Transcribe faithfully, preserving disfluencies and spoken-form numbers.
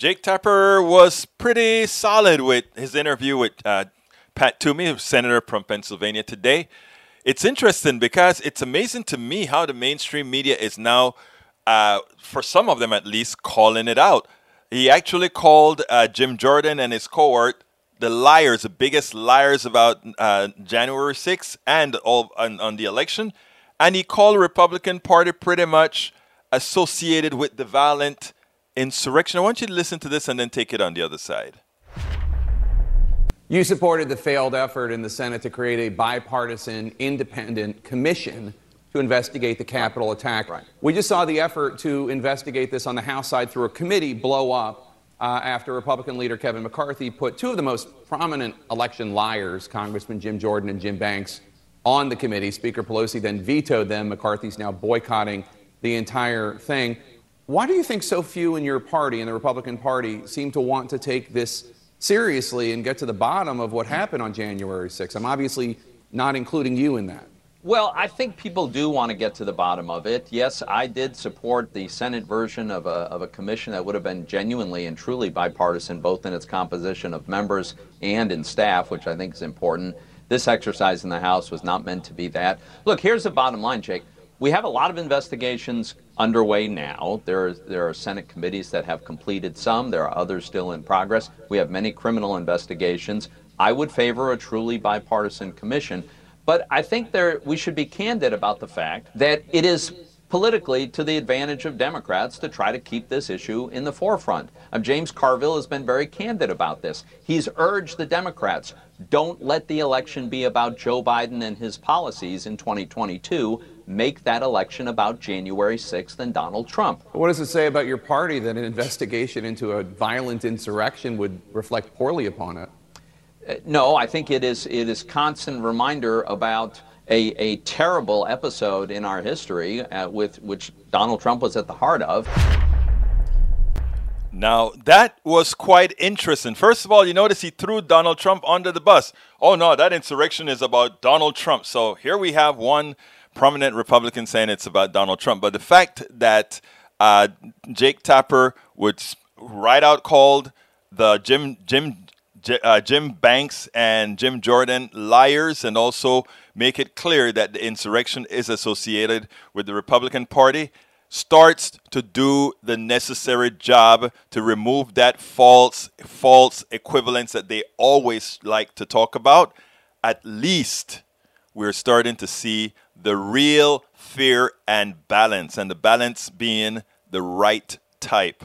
Jake Tapper was pretty solid with his interview with uh, Pat Toomey, senator from Pennsylvania, today. It's interesting because it's amazing to me how the mainstream media is now, uh, for some of them at least, calling it out. He actually called uh, Jim Jordan and his cohort the liars, the biggest liars about uh, January sixth and all on, on the election. And he called the Republican Party pretty much associated with the violent insurrection. I want you to listen to this and then take it on the other side. You supported the failed effort in the Senate to create a bipartisan, independent commission to investigate the Capitol attack. Right. We just saw the effort to investigate this on the House side through a committee blow up uh, after Republican leader Kevin McCarthy put two of the most prominent election liars, Congressman Jim Jordan and Jim Banks, on the committee. Speaker Pelosi then vetoed them. McCarthy's now boycotting the entire thing. Why do you think so few in your party, in the Republican Party, seem to want to take this seriously and get to the bottom of what happened on January sixth? I'm obviously not including you in that. Well, I think people do want to get to the bottom of it. Yes, I did support the Senate version of a, of a commission that would have been genuinely and truly bipartisan, both in its composition of members and in staff, which I think is important. This exercise in the House was not meant to be that. Look, here's the bottom line, Jake. We have a lot of investigations underway now. There are, there are Senate committees that have completed some. There are others still in progress. We have many criminal investigations. I would favor a truly bipartisan commission. But I think there, we should be candid about the fact that it is politically to the advantage of Democrats to try to keep this issue in the forefront. Um, James Carville has been very candid about this. He's urged the Democrats, don't let the election be about Joe Biden and his policies in twenty twenty-two. Make that election about January sixth and Donald Trump. What does it say about your party that an investigation into a violent insurrection would reflect poorly upon it? Uh, no, I think it is, it is constant reminder about A, a terrible episode in our history, uh, with which Donald Trump was at the heart of. Now, that was quite interesting. First of all, you notice he threw Donald Trump under the bus. Oh, no, that insurrection is about Donald Trump. So here we have one prominent Republican saying it's about Donald Trump. But the fact that uh, Jake Tapper would right out called the Jim Jim Uh, Jim Banks and Jim Jordan liars, and also make it clear that the insurrection is associated with the Republican Party, starts to do the necessary job to remove that false false equivalence that they always like to talk about. At least we're starting to see the real fear and balance, and the balance being the right type.